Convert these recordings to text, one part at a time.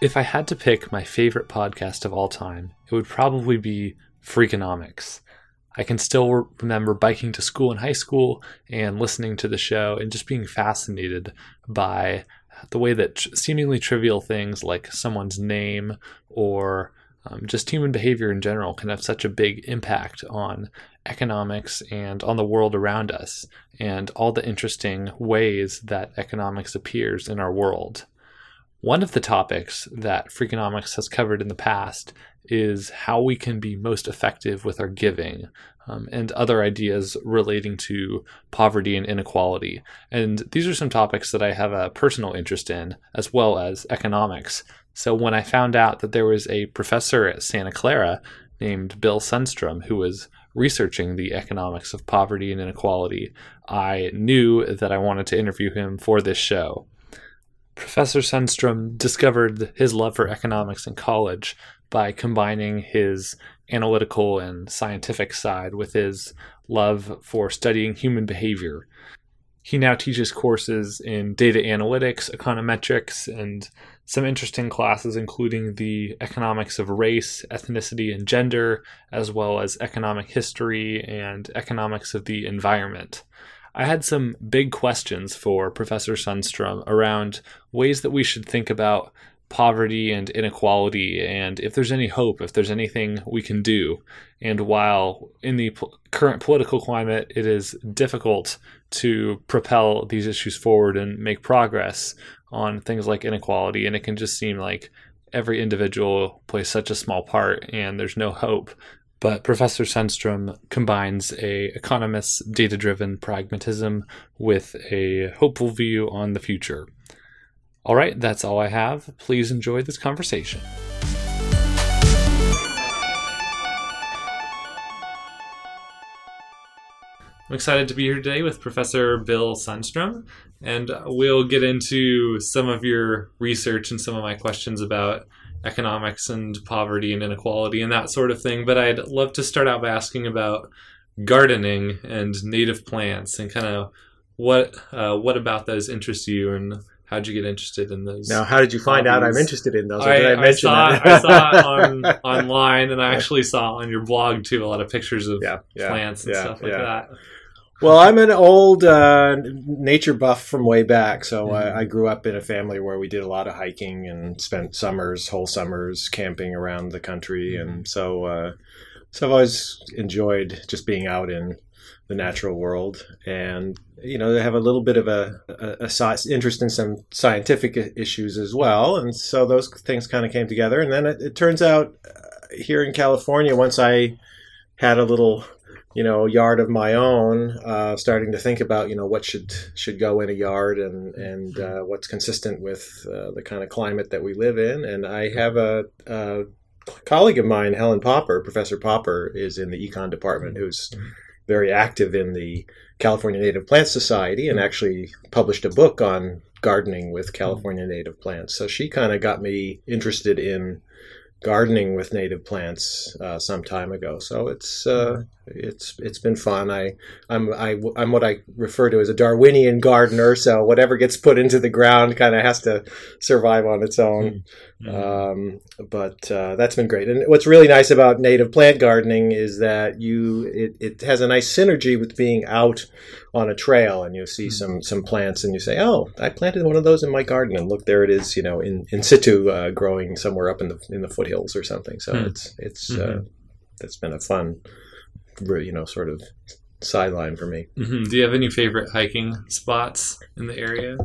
If I had to pick my favorite podcast of all time, it would probably be Freakonomics. I can still remember biking to school in high school and listening to the show and just being fascinated by the way that seemingly trivial things like someone's name or just human behavior in general can have such a big impact on economics and on the world around us and all the interesting ways that economics appears in our world. One of the topics that Freakonomics has covered in the past is how we can be most effective with our giving and other ideas relating to poverty and inequality. And these are some topics that I have a personal interest in, as well as economics. So when I found out that there was a professor at Santa Clara named Bill Sundstrom who was researching the economics of poverty and inequality, I knew that I wanted to interview him for this show. Professor Sundstrom discovered his love for economics in college by combining his analytical and scientific side with his love for studying human behavior. He now teaches courses in data analytics, econometrics, and some interesting classes including the economics of race, ethnicity, and gender, as well as economic history and economics of the environment. I had some big questions for Professor Sundstrom around ways that we should think about poverty and inequality and if there's any hope, if there's anything we can do. And while in the current political climate, it is difficult to propel these issues forward and make progress on things like inequality, and it can just seem like every individual plays such a small part and there's no hope. But Professor Sundstrom combines an economist's data-driven pragmatism with a hopeful view on the future. All right, that's all I have. Please enjoy this conversation. I'm excited to be here today with Professor Bill Sundstrom, and we'll get into some of your research and some of my questions about economics and poverty and inequality and that sort of thing. But I'd love to start out by asking about gardening and native plants and kind of what about those interests you and how'd you get interested in those? Now, how did you find out I'm interested in those? Or did I mention that? I saw it online, and I actually saw on your blog too a lot of pictures of plants and stuff like that. Well, I'm an old nature buff from way back, so I grew up in a family where we did a lot of hiking and spent summers, whole summers, camping around the country, and so I've always enjoyed just being out in the natural world, and you know, they have a little bit of a interest in some scientific issues as well, and so those things kind of came together, and then it turns out here in California, once I had a little yard of my own, starting to think about, what should go in a yard and what's consistent with the kind of climate that we live in. And I have a colleague of mine, Helen Popper, Professor Popper, is in the econ department, who's very active in the California Native Plant Society and actually published a book on gardening with California native plants. So she kind of got me interested in gardening with native plants some time ago, so it's been fun. I'm what I refer to as a Darwinian gardener, so whatever gets put into the ground kind of has to survive on its own. But that's been great. And what's really nice about native plant gardening is that it has a nice synergy with being out on a trail, and you see some plants and you say, oh, I planted one of those in my garden, and look, there it is, in situ, growing somewhere up in the foothills or something. So that's been a fun, sort of sideline for me. Mm-hmm. Do you have any favorite hiking spots in the area?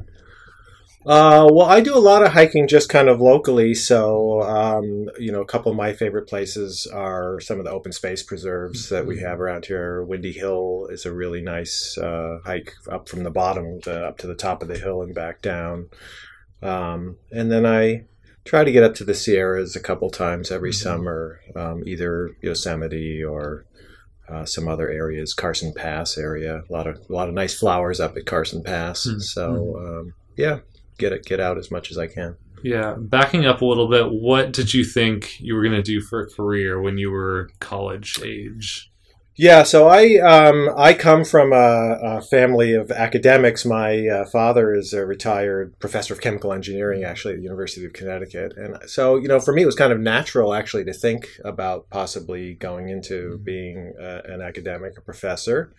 Well, I do a lot of hiking just kind of locally. So, a couple of my favorite places are some of the open space preserves that we have around here. Windy Hill is a really nice hike up from the bottom up to the top of the hill and back down. And then I try to get up to the Sierras a couple times every summer, either Yosemite or some other areas, Carson Pass area. A lot of nice flowers up at Carson Pass. Get out as much as I can. Yeah. Backing up a little bit, what did you think you were going to do for a career when you were college age? Yeah, so I come from a family of academics. My father is a retired professor of chemical engineering, actually, at the University of Connecticut. And so, for me, it was kind of natural, actually, to think about possibly going into being an academic, a professor.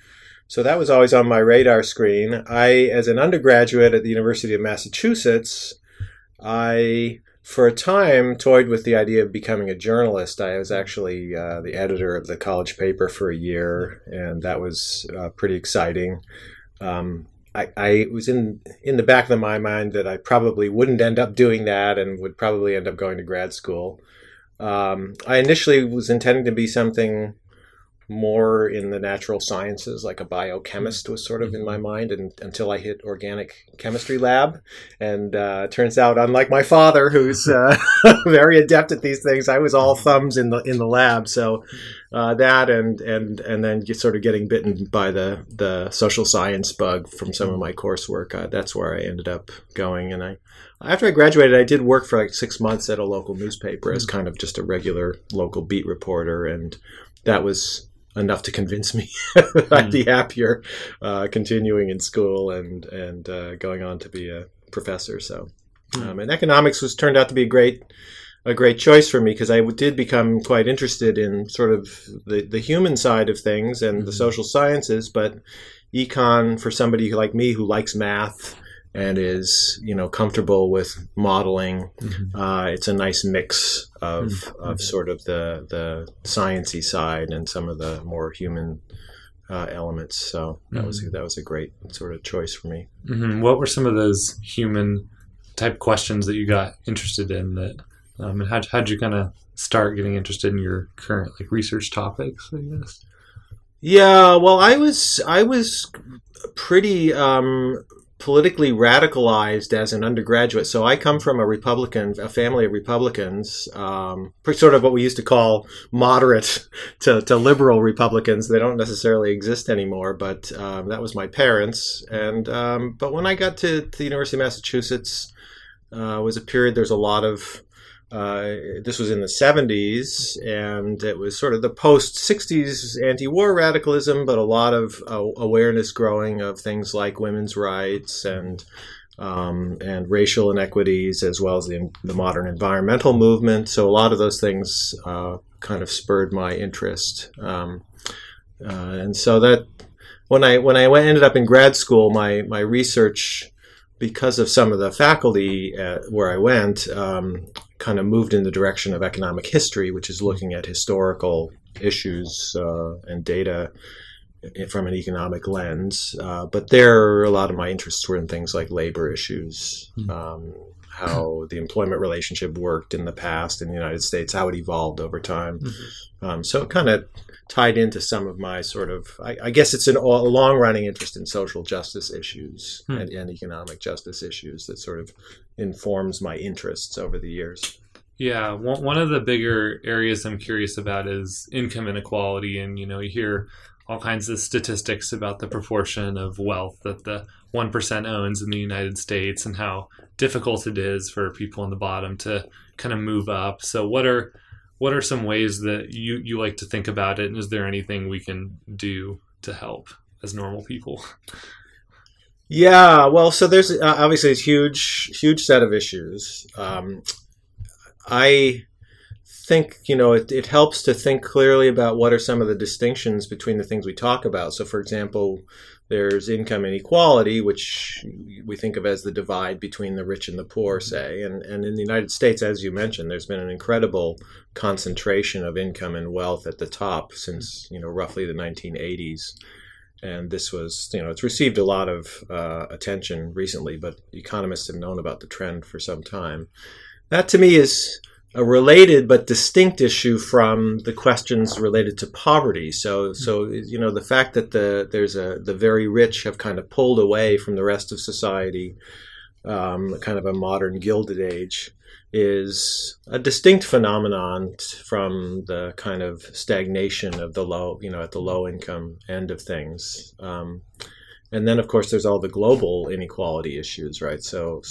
So that was always on my radar screen. As an undergraduate at the University of Massachusetts, I, for a time, toyed with the idea of becoming a journalist. I was actually the editor of the college paper for a year, and that was pretty exciting. I was in the back of my mind that I probably wouldn't end up doing that and would probably end up going to grad school. I initially was intending to be something more in the natural sciences, like a biochemist was sort of in my mind, and until I hit organic chemistry lab. And turns out, unlike my father, who's very adept at these things, I was all thumbs in the lab. So that and then sort of getting bitten by the social science bug from some of my coursework, that's where I ended up going. And after I graduated, I did work for like 6 months at a local newspaper as kind of just a regular local beat reporter, and that was enough to convince me that I'd be happier continuing in school and going on to be a professor. So, and economics turned out to be a great choice for me, because I did become quite interested in sort of the human side of things and the social sciences. But econ, for somebody like me who likes math and is comfortable with modeling, it's a nice mix of sort of the sciencey side and some of the more human elements. So that was a great sort of choice for me. What were some of those human type questions that you got interested in? That and how'd you kind of start getting interested in your current like research topics, I guess? Yeah, well, I was pretty politically radicalized as an undergraduate. So I come from a family of Republicans, sort of what we used to call moderate to liberal Republicans. They don't necessarily exist anymore, but that was my parents. And but when I got to the University of Massachusetts, was a period. There's a lot of this was in the 70s, and it was sort of the post-60s anti-war radicalism, but a lot of awareness growing of things like women's rights and racial inequities, as well as the modern environmental movement. So a lot of those things kind of spurred my interest. And so that when I ended up in grad school, my research, because of some of the faculty where I went, kind of moved in the direction of economic history, which is looking at historical issues and data from an economic lens. But there, a lot of my interests were in things like labor issues, how the employment relationship worked in the past in the United States, how it evolved over time. So it kind of tied into some of my sort of, I guess it's a long-running interest in social justice issues and economic justice issues that sort of informs my interests over the years. Yeah, one of the bigger areas I'm curious about is income inequality. And, you hear all kinds of statistics about the proportion of wealth that the 1% owns in the United States and how difficult it is for people in the bottom to kind of move up. So what are some ways that you like to think about it, and is there anything we can do to help as normal people? Yeah, well, so there's obviously a huge set of issues. I think, it helps to think clearly about what are some of the distinctions between the things we talk about. So, for example, there's income inequality, which we think of as the divide between the rich and the poor, say. And in the United States, as you mentioned, there's been an incredible concentration of income and wealth at the top since, roughly the 1980s. And this was, it's received a lot of attention recently, but economists have known about the trend for some time. That, to me, is a related but distinct issue from the questions related to poverty. So the fact that the very rich have kind of pulled away from the rest of society kind of a modern Gilded Age, is a distinct phenomenon from the kind of stagnation of the low, at the low income end of things. And then, of course, there's all the global inequality issues, right? So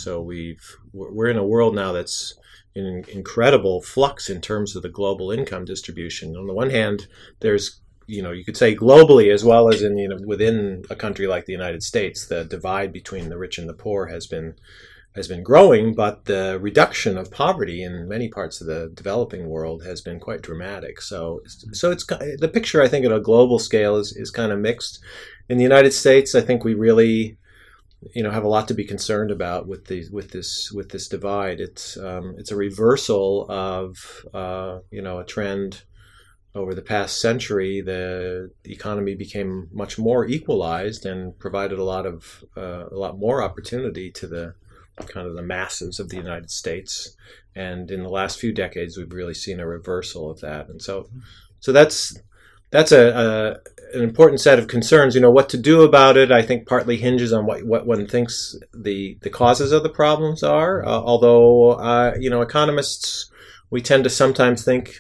we're in a world now that's in incredible flux in terms of the global income distribution. On the one hand, there's you could say globally as well as in within a country like the United States, the divide between the rich and the poor has been growing, but the reduction of poverty in many parts of the developing world has been quite dramatic. So it's the picture, I think, at a global scale is kind of mixed. In the United States, I think we really have a lot to be concerned about with this divide. It's a reversal of a trend. Over the past century, the economy became much more equalized and provided a lot more opportunity to the kind of the masses of the United States. And in the last few decades, we've really seen a reversal of that. And so that's an important set of concerns. What to do about it, I think, partly hinges on what one thinks the causes of the problems are. Although economists, we tend to sometimes think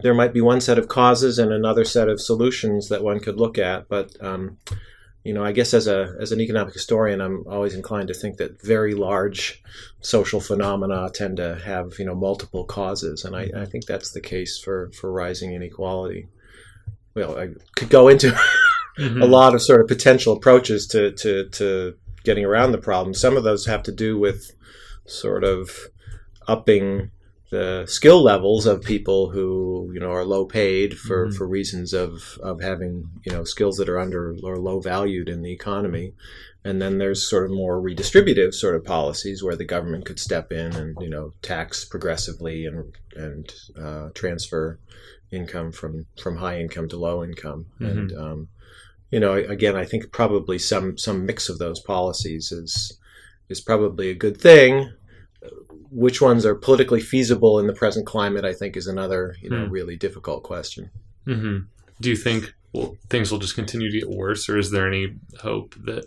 there might be one set of causes and another set of solutions that one could look at, but I guess as an economic historian, I'm always inclined to think that very large social phenomena tend to have multiple causes, and I think that's the case for rising inequality. Well, I could go into a lot of sort of potential approaches to getting around the problem. Some of those have to do with sort of upping the skill levels of people who, are low paid for reasons of having, skills that are under or low valued in the economy. And then there's sort of more redistributive sort of policies where the government could step in and, tax progressively and transfer income from high income to low income. Mm-hmm. And, again, I think probably some mix of those policies is probably a good thing. Which ones are politically feasible in the present climate, I think, is another, really difficult question. Mm-hmm. Do you think things will just continue to get worse, or is there any hope that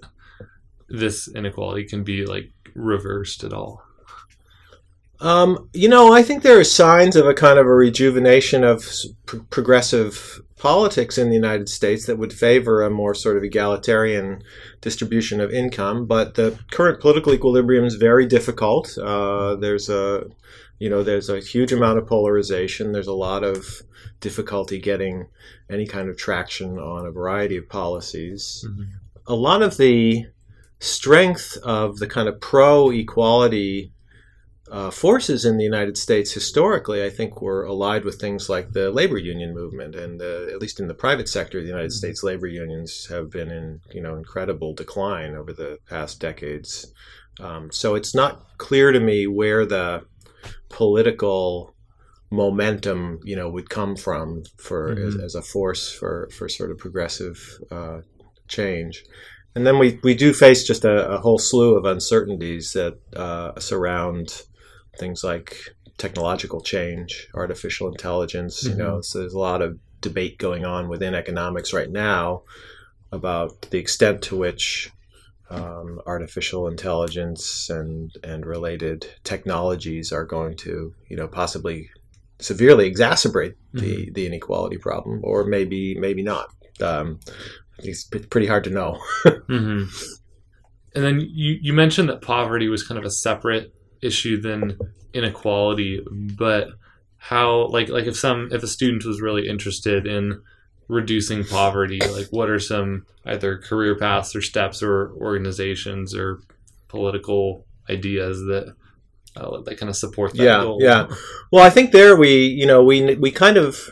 this inequality can be reversed at all? I think there are signs of a kind of a rejuvenation of progressive politics in the United States that would favor a more sort of egalitarian distribution of income, but the current political equilibrium is very difficult. There's a huge amount of polarization. There's a lot of difficulty getting any kind of traction on a variety of policies. Mm-hmm. A lot of the strength of the kind of pro-equality forces in the United States historically, I think, were allied with things like the labor union movement, and at least in the private sector, the United States labor unions have been in incredible decline over the past decades. So it's not clear to me where the political momentum would come from as a force for sort of progressive change. And then we do face just a whole slew of uncertainties that surround things like technological change, artificial intelligence, so there's a lot of debate going on within economics right now about the extent to which artificial intelligence and related technologies are going to, possibly severely exacerbate the inequality problem, or maybe not. It's pretty hard to know. Mm-hmm. And then you mentioned that poverty was kind of a separate issue than inequality, but how, if a student was really interested in reducing poverty, what are some either career paths or steps or organizations or political ideas that that kind of support that goal? Yeah. Well, I think there we kind of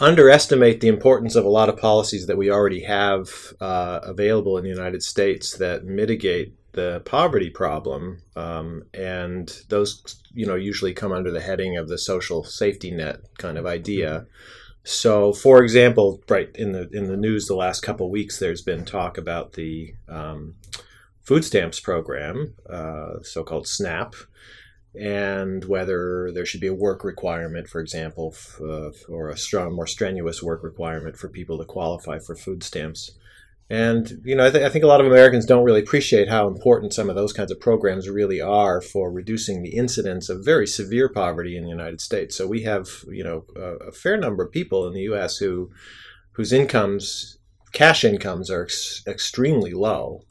underestimate the importance of a lot of policies that we already have available in the United States that mitigate the poverty problem, and those usually come under the heading of the social safety net kind of idea. So, for example, right in the news the last couple of weeks, there's been talk about the food stamps program, so-called SNAP, and whether there should be a work requirement, for example, or a more strenuous work requirement for people to qualify for food stamps. And, you know, I think a lot of Americans don't really appreciate how important some of those kinds of programs really are for reducing the incidence of very severe poverty in the United States. So we have, you know, a fair number of people in the U.S. whose incomes, cash incomes, are extremely low,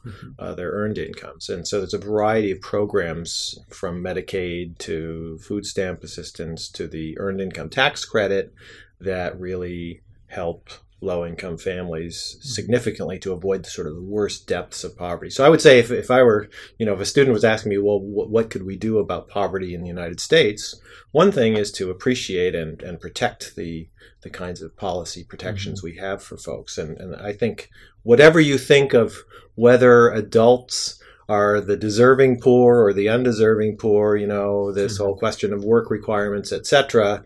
their earned incomes. And so there's a variety of programs, from Medicaid to food stamp assistance to the earned income tax credit, that really help low-income families significantly to avoid the sort of the worst depths of poverty. So I would say if I were, you know, if a student was asking me, well, what could we do about poverty in the United States? One thing is to appreciate and protect the kinds of policy protections we have for folks. And I think whatever you think of whether adults are the deserving poor or the undeserving poor, you know, this whole question of work requirements, et cetera,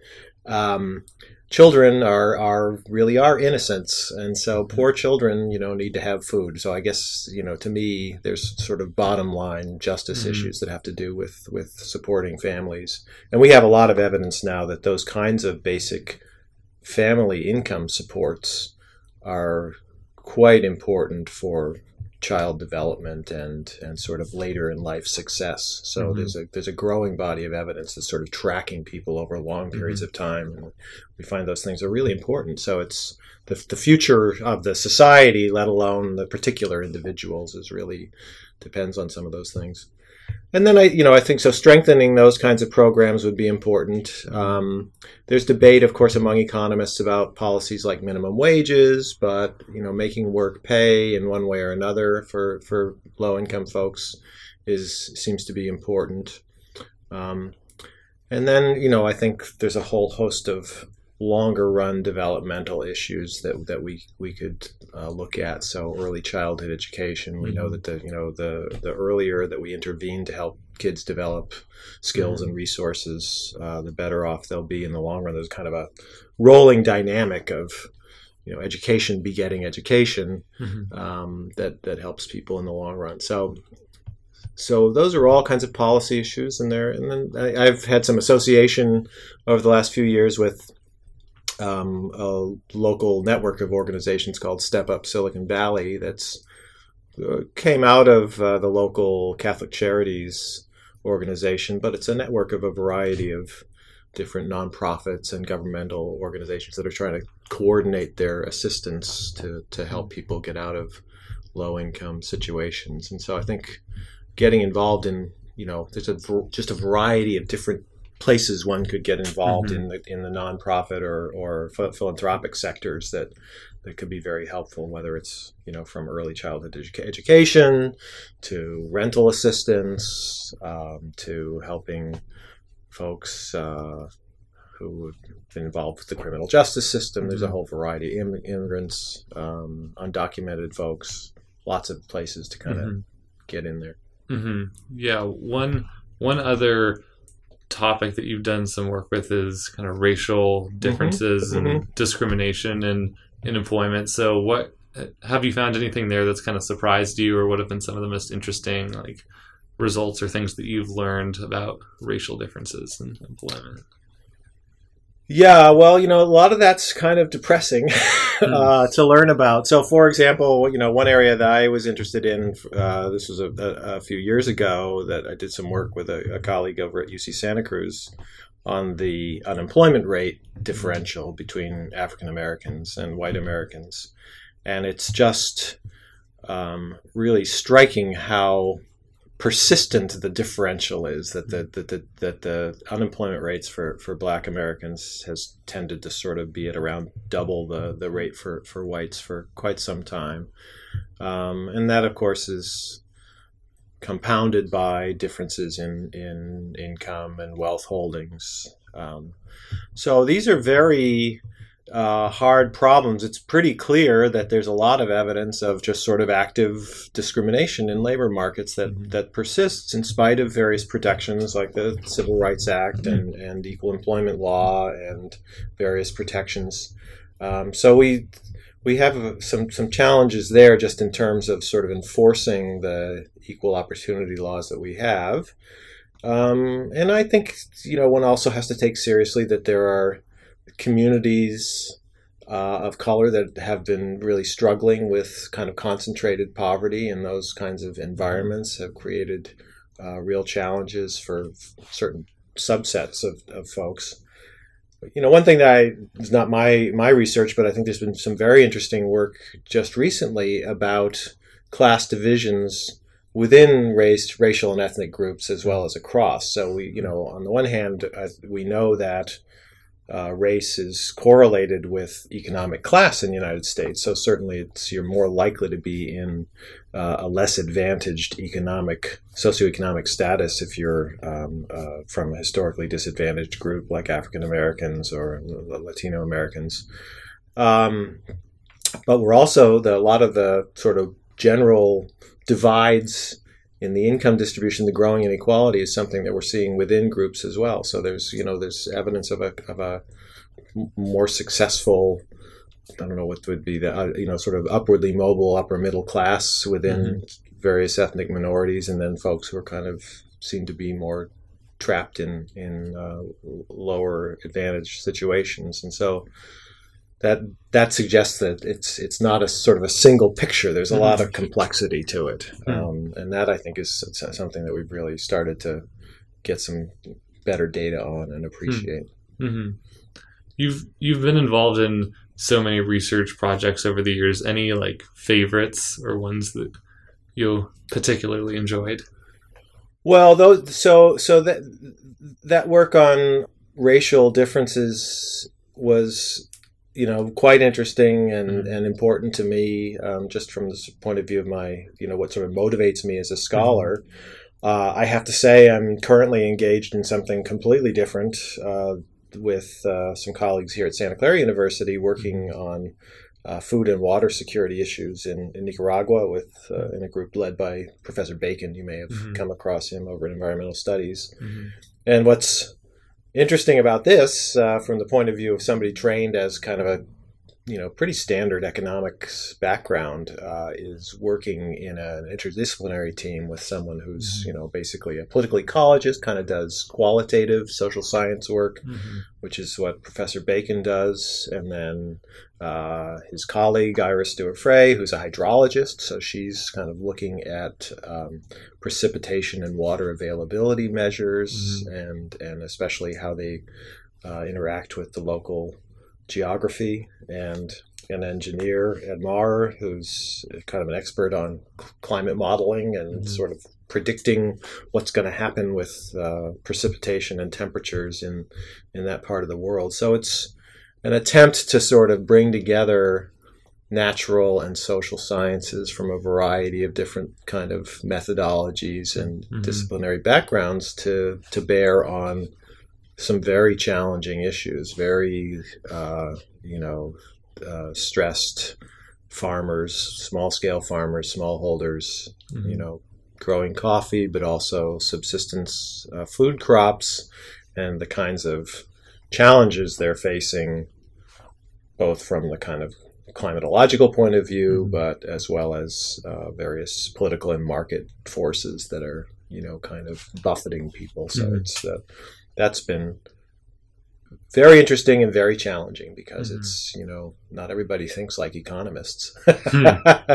children are really innocents, and so poor children, you know, need to have food. So I guess, you know, to me, there's sort of bottom line justice issues that have to do with supporting families. And we have a lot of evidence now that those kinds of basic family income supports are quite important for child development and sort of later in life success. So there's a growing body of evidence that's sort of tracking people over long periods of time, and we find those things are really important. So it's the future of the society, let alone the particular individuals, is really depends on some of those things. And then I think strengthening those kinds of programs would be important. There's debate, of course, among economists about policies like minimum wages, but, you know, making work pay in one way or another for low-income folks seems to be important. And then, you know, I think there's a whole host of longer-run developmental issues that we could look at. So early childhood education. We know that the earlier that we intervene to help kids develop skills and resources, the better off they'll be in the long run. There's kind of a rolling dynamic of, you know, education begetting education that helps people in the long run. So those are all kinds of policy issues in there. And then I've had some association over the last few years with a local network of organizations called Step Up Silicon Valley that's came out of the local Catholic Charities organization, but it's a network of a variety of different nonprofits and governmental organizations that are trying to coordinate their assistance to help people get out of low-income situations. And so I think getting involved in, you know, there's just a variety of different places one could get involved in the nonprofit or philanthropic sectors that could be very helpful, whether it's, you know, from early childhood education to rental assistance to helping folks who have been involved with the criminal justice system. There's a whole variety of immigrants, undocumented folks, lots of places to kind of get in there. Yeah, one other topic that you've done some work with is kind of racial differences and discrimination in employment. So what have you found anything there that's kind of surprised you, or what have been some of the most interesting like results or things that you've learned about racial differences in employment? Yeah, well, you know, a lot of that's kind of depressing to learn about. So, for example, you know, one area that I was interested in, this was a few years ago, that I did some work with a colleague over at UC Santa Cruz on the unemployment rate differential between African Americans and white Americans. And it's just really striking how persistent the differential is, that the unemployment rates for Black Americans has tended to sort of be at around double the rate for whites for quite some time. And that, of course, is compounded by differences in income and wealth holdings. So these are very hard problems. It's pretty clear that there's a lot of evidence of just sort of active discrimination in labor markets that persists in spite of various protections like the Civil Rights Act and equal employment law and various protections. So we have some challenges there just in terms of sort of enforcing the equal opportunity laws that we have. And I think, you know, one also has to take seriously that there are communities of color that have been really struggling with kind of concentrated poverty, and those kinds of environments have created real challenges for certain subsets of folks. You know, one thing that is not my research, but I think there's been some very interesting work just recently about class divisions within racial and ethnic groups as well as across. So we, you know, on the one hand, we know that race is correlated with economic class in the United States. So certainly you're more likely to be in a less advantaged socioeconomic status if you're from a historically disadvantaged group like African Americans or Latino Americans. But we're also, a lot of the sort of general divides in the income distribution, the growing inequality is something that we're seeing within groups as well. So there's evidence of a more successful, I don't know what would be the sort of upwardly mobile upper middle class within mm-hmm. various ethnic minorities, and then folks who are kind of seem to be more trapped in lower advantaged situations, and so. That suggests that it's not a sort of a single picture. There's a lot of complexity to it, and that I think is something that we've really started to get some better data on and appreciate. Mm-hmm. You've been involved in so many research projects over the years. Any like favorites or ones that you particularly enjoyed? Well, those so that work on racial differences was. Quite interesting and important to me, just from the point of view of my, what sort of motivates me as a scholar. I have to say I'm currently engaged in something completely different with some colleagues here at Santa Clara University working on food and water security issues in Nicaragua in a group led by Professor Bacon. You may have come across him over in environmental studies. Mm-hmm. And what's interesting about this, from the point of view of somebody trained as kind of a, pretty standard economics background, is working in an interdisciplinary team with someone who's, basically a political ecologist, kind of does qualitative social science work, which is what Professor Bacon does. And then his colleague, Ira Stewart-Frey, who's a hydrologist. So she's kind of looking at precipitation and water availability measures and especially how they interact with the local geography, and an engineer, Ed Mar, who's kind of an expert on climate modeling and sort of predicting what's going to happen with precipitation and temperatures in that part of the world. So it's an attempt to sort of bring together natural and social sciences from a variety of different kind of methodologies and disciplinary backgrounds to bear on some very challenging issues, very, stressed farmers, small-scale farmers, smallholders, growing coffee, but also subsistence food crops and the kinds of challenges they're facing, both from the kind of climatological point of view, but as well as various political and market forces that are, kind of buffeting people. So it's that's been very interesting and very challenging because it's, not everybody thinks like economists,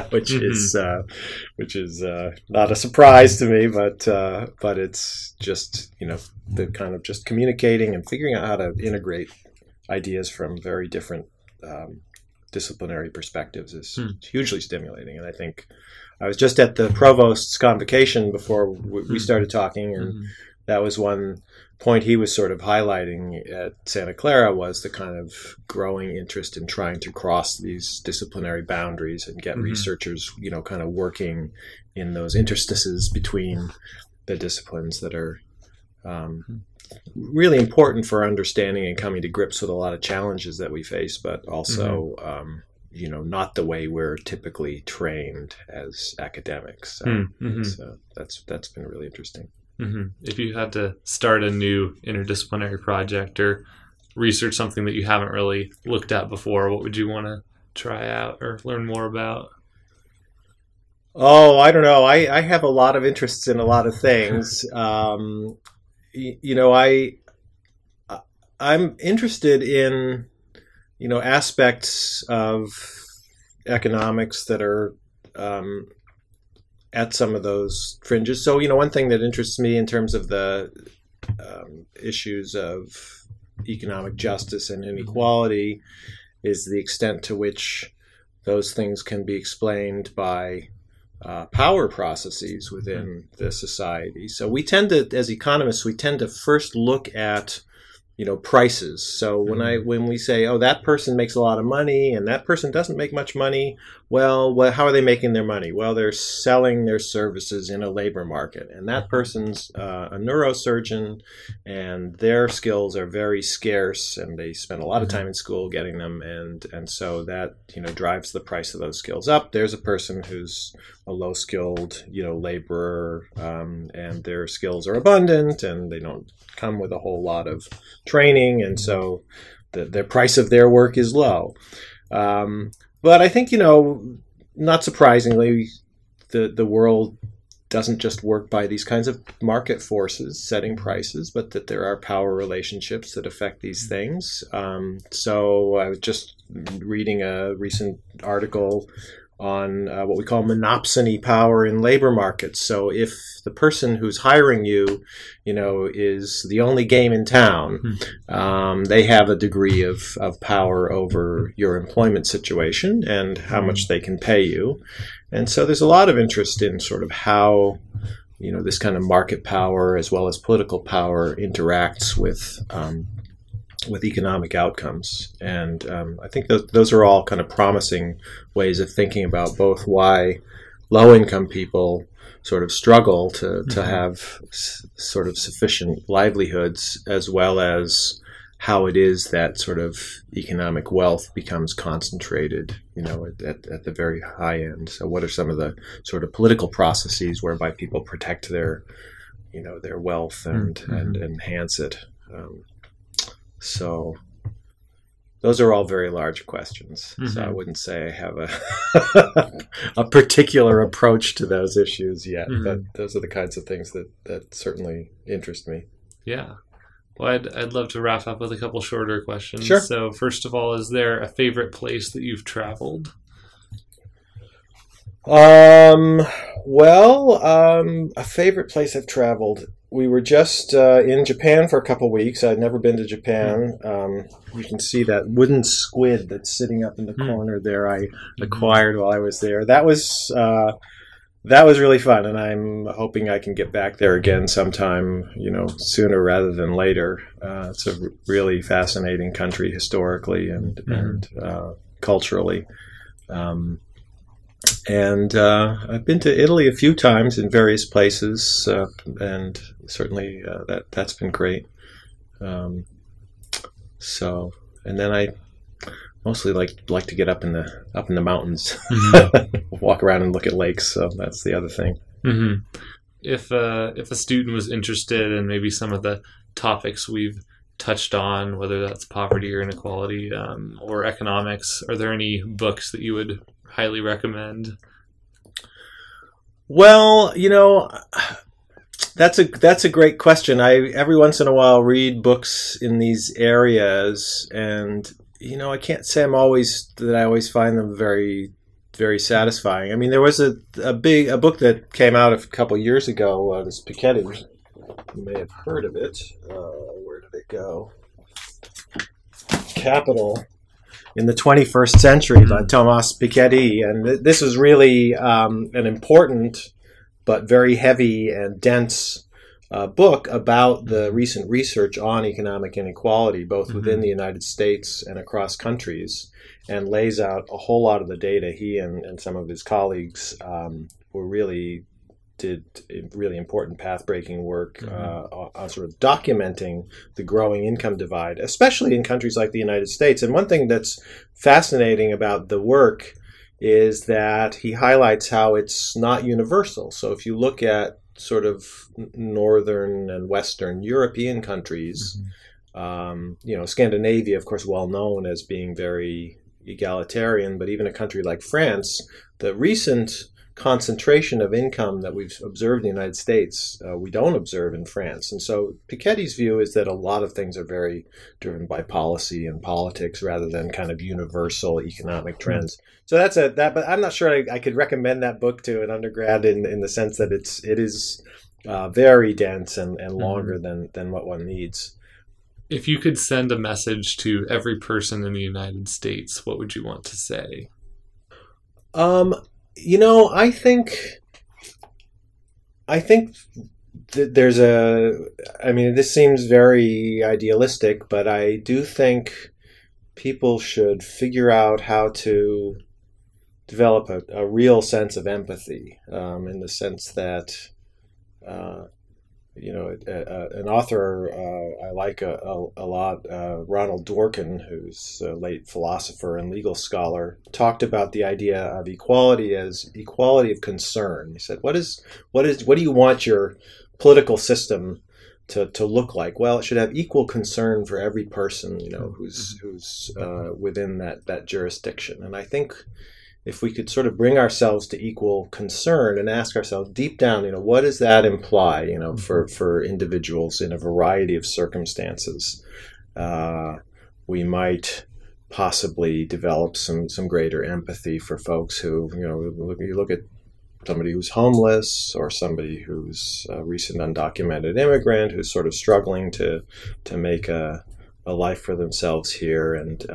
which is not a surprise to me, but it's just, the kind of just communicating and figuring out how to integrate ideas from very different disciplinary perspectives is hugely stimulating. And I think I was just at the provost's convocation before we started talking, and that was one point he was sort of highlighting at Santa Clara, was the kind of growing interest in trying to cross these disciplinary boundaries and get researchers, kind of working in those interstices between the disciplines that are really important for understanding and coming to grips with a lot of challenges that we face, but also, not the way we're typically trained as academics. So, so that's been really interesting. If you had to start a new interdisciplinary project or research something that you haven't really looked at before, what would you want to try out or learn more about? Oh, I don't know. I have a lot of interests in a lot of things. I'm interested in you know, aspects of economics that are at some of those fringes. So, you know, one thing that interests me in terms of the issues of economic justice and inequality is the extent to which those things can be explained by power processes within the society. So we tend to, as economists, we tend to first look at, you know, prices. So when we say, oh, that person makes a lot of money and that person doesn't make much money, well, how are they making their money? Well, they're selling their services in a labor market, and that person's a neurosurgeon, and their skills are very scarce, and they spend a lot of time in school getting them, and so that, you know, drives the price of those skills up. There's a person who's a low-skilled, you know, laborer, and their skills are abundant, and they don't come with a whole lot of training, and so the price of their work is low. But I think, you know, not surprisingly, the world doesn't just work by these kinds of market forces setting prices, but that there are power relationships that affect these things. So I was just reading a recent article on what we call monopsony power in labor markets. So if the person who's hiring you, you know, is the only game in town, they have a degree of power over your employment situation and how much they can pay you. And so there's a lot of interest in sort of how, you know, this kind of market power as well as political power interacts with economic outcomes. And I think those are all kind of promising ways of thinking about both why low-income people sort of struggle to have sort of sufficient livelihoods, as well as how it is that sort of economic wealth becomes concentrated, you know, at the very high end. So what are some of the sort of political processes whereby people protect their, you know, their wealth and enhance it? So those are all very large questions. So I wouldn't say I have a particular approach to those issues yet. But those are the kinds of things that certainly interest me. Yeah. Well, I'd love to wrap up with a couple shorter questions. Sure. So first of all, is there a favorite place that you've traveled? A favorite place I've traveled. We were just in Japan for a couple weeks. I'd never been to Japan. You can see that wooden squid that's sitting up in the corner there I acquired while I was there. That was really fun, and I'm hoping I can get back there again sometime, you know, sooner rather than later. It's a really fascinating country historically and culturally. And I've been to Italy a few times in various places, and certainly that's been great. And then I mostly like to get up in the mountains, walk around and look at lakes. So that's the other thing. Mm-hmm. If a student was interested in maybe some of the topics we've touched on, whether that's poverty or inequality or economics, are there any books that you would highly recommend? Well, you know, that's a great question. I every once in a while read books in these areas, and you know, I can't say I always find them very, very satisfying. I mean, there was a book that came out a couple years ago. This Piketty, you may have heard of it. Where did it go? Capital in the 21st Century by Thomas Piketty. And this was really an important but very heavy and dense book about the recent research on economic inequality, both within the United States and across countries, and lays out a whole lot of the data. He and some of his colleagues did really important path-breaking work on sort of documenting the growing income divide, especially in countries like the United States. And one thing that's fascinating about the work is that he highlights how it's not universal. So if you look at sort of northern and western European countries, you know, Scandinavia, of course, well known as being very egalitarian, but even a country like France, the recent concentration of income that we've observed in the United States, we don't observe in France. And so Piketty's view is that a lot of things are very driven by policy and politics rather than kind of universal economic trends. So that's that. But I'm not sure I could recommend that book to an undergrad in the sense that it is very dense and longer than what one needs. If you could send a message to every person in the United States, what would you want to say? I think that there's this seems very idealistic, but I do think people should figure out how to develop a real sense of empathy, in the sense that, an author I like a lot, Ronald Dworkin, who's a late philosopher and legal scholar, talked about the idea of equality as equality of concern. He said, what do you want your political system to look like? Well, it should have equal concern for every person, who's within that jurisdiction. And I think if we could sort of bring ourselves to equal concern and ask ourselves deep down, what does that imply, for individuals in a variety of circumstances, we might possibly develop some greater empathy for folks who, you look at somebody who's homeless or somebody who's a recent undocumented immigrant who's sort of struggling to make a life for themselves here. And,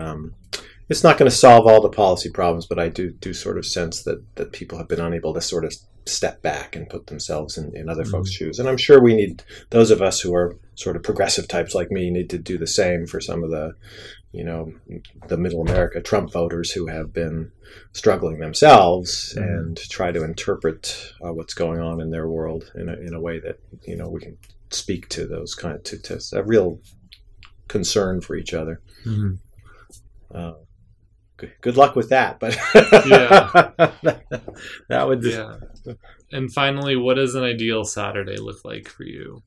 it's not going to solve all the policy problems, but I do sort of sense that people have been unable to sort of step back and put themselves in other folks' shoes. And I'm sure we need, those of us who are sort of progressive types like me, need to do the same for some of the, the middle America Trump voters who have been struggling themselves and try to interpret what's going on in their world in a way that, we can speak to those kind of, to a real concern for each other. Mm-hmm. Good luck with that, but that would just... Yeah. And finally, what does an ideal Saturday look like for you?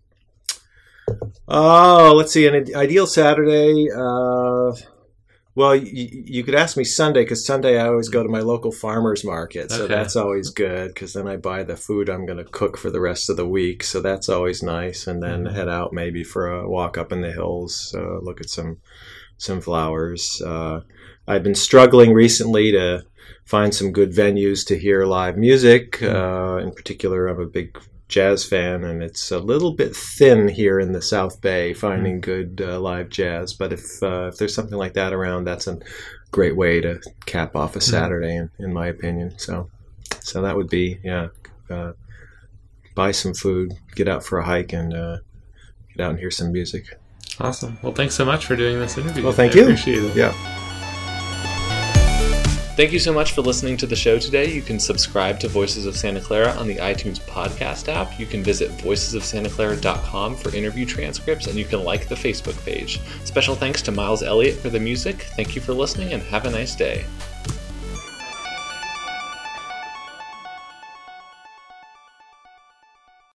Oh, let's see. An ideal Saturday. Well, you could ask me Sunday, because Sunday I always go to my local farmer's market. So that's always good, because then I buy the food I'm going to cook for the rest of the week. So that's always nice. And then head out maybe for a walk up in the hills, look at some flowers. I've been struggling recently to find some good venues to hear live music. In particular, I'm a big jazz fan, and it's a little bit thin here in the South Bay finding good live jazz. But if there's something like that around, that's a great way to cap off a Saturday, in my opinion. So that would be buy some food, get out for a hike, and get out and hear some music. Awesome. Well, thanks so much for doing this interview. Well, thank you. I appreciate it. Yeah. Thank you so much for listening to the show today. You can subscribe to Voices of Santa Clara on the iTunes podcast app. You can visit voicesofsantaclara.com for interview transcripts, and you can like the Facebook page. Special thanks to Miles Elliott for the music. Thank you for listening, and have a nice day.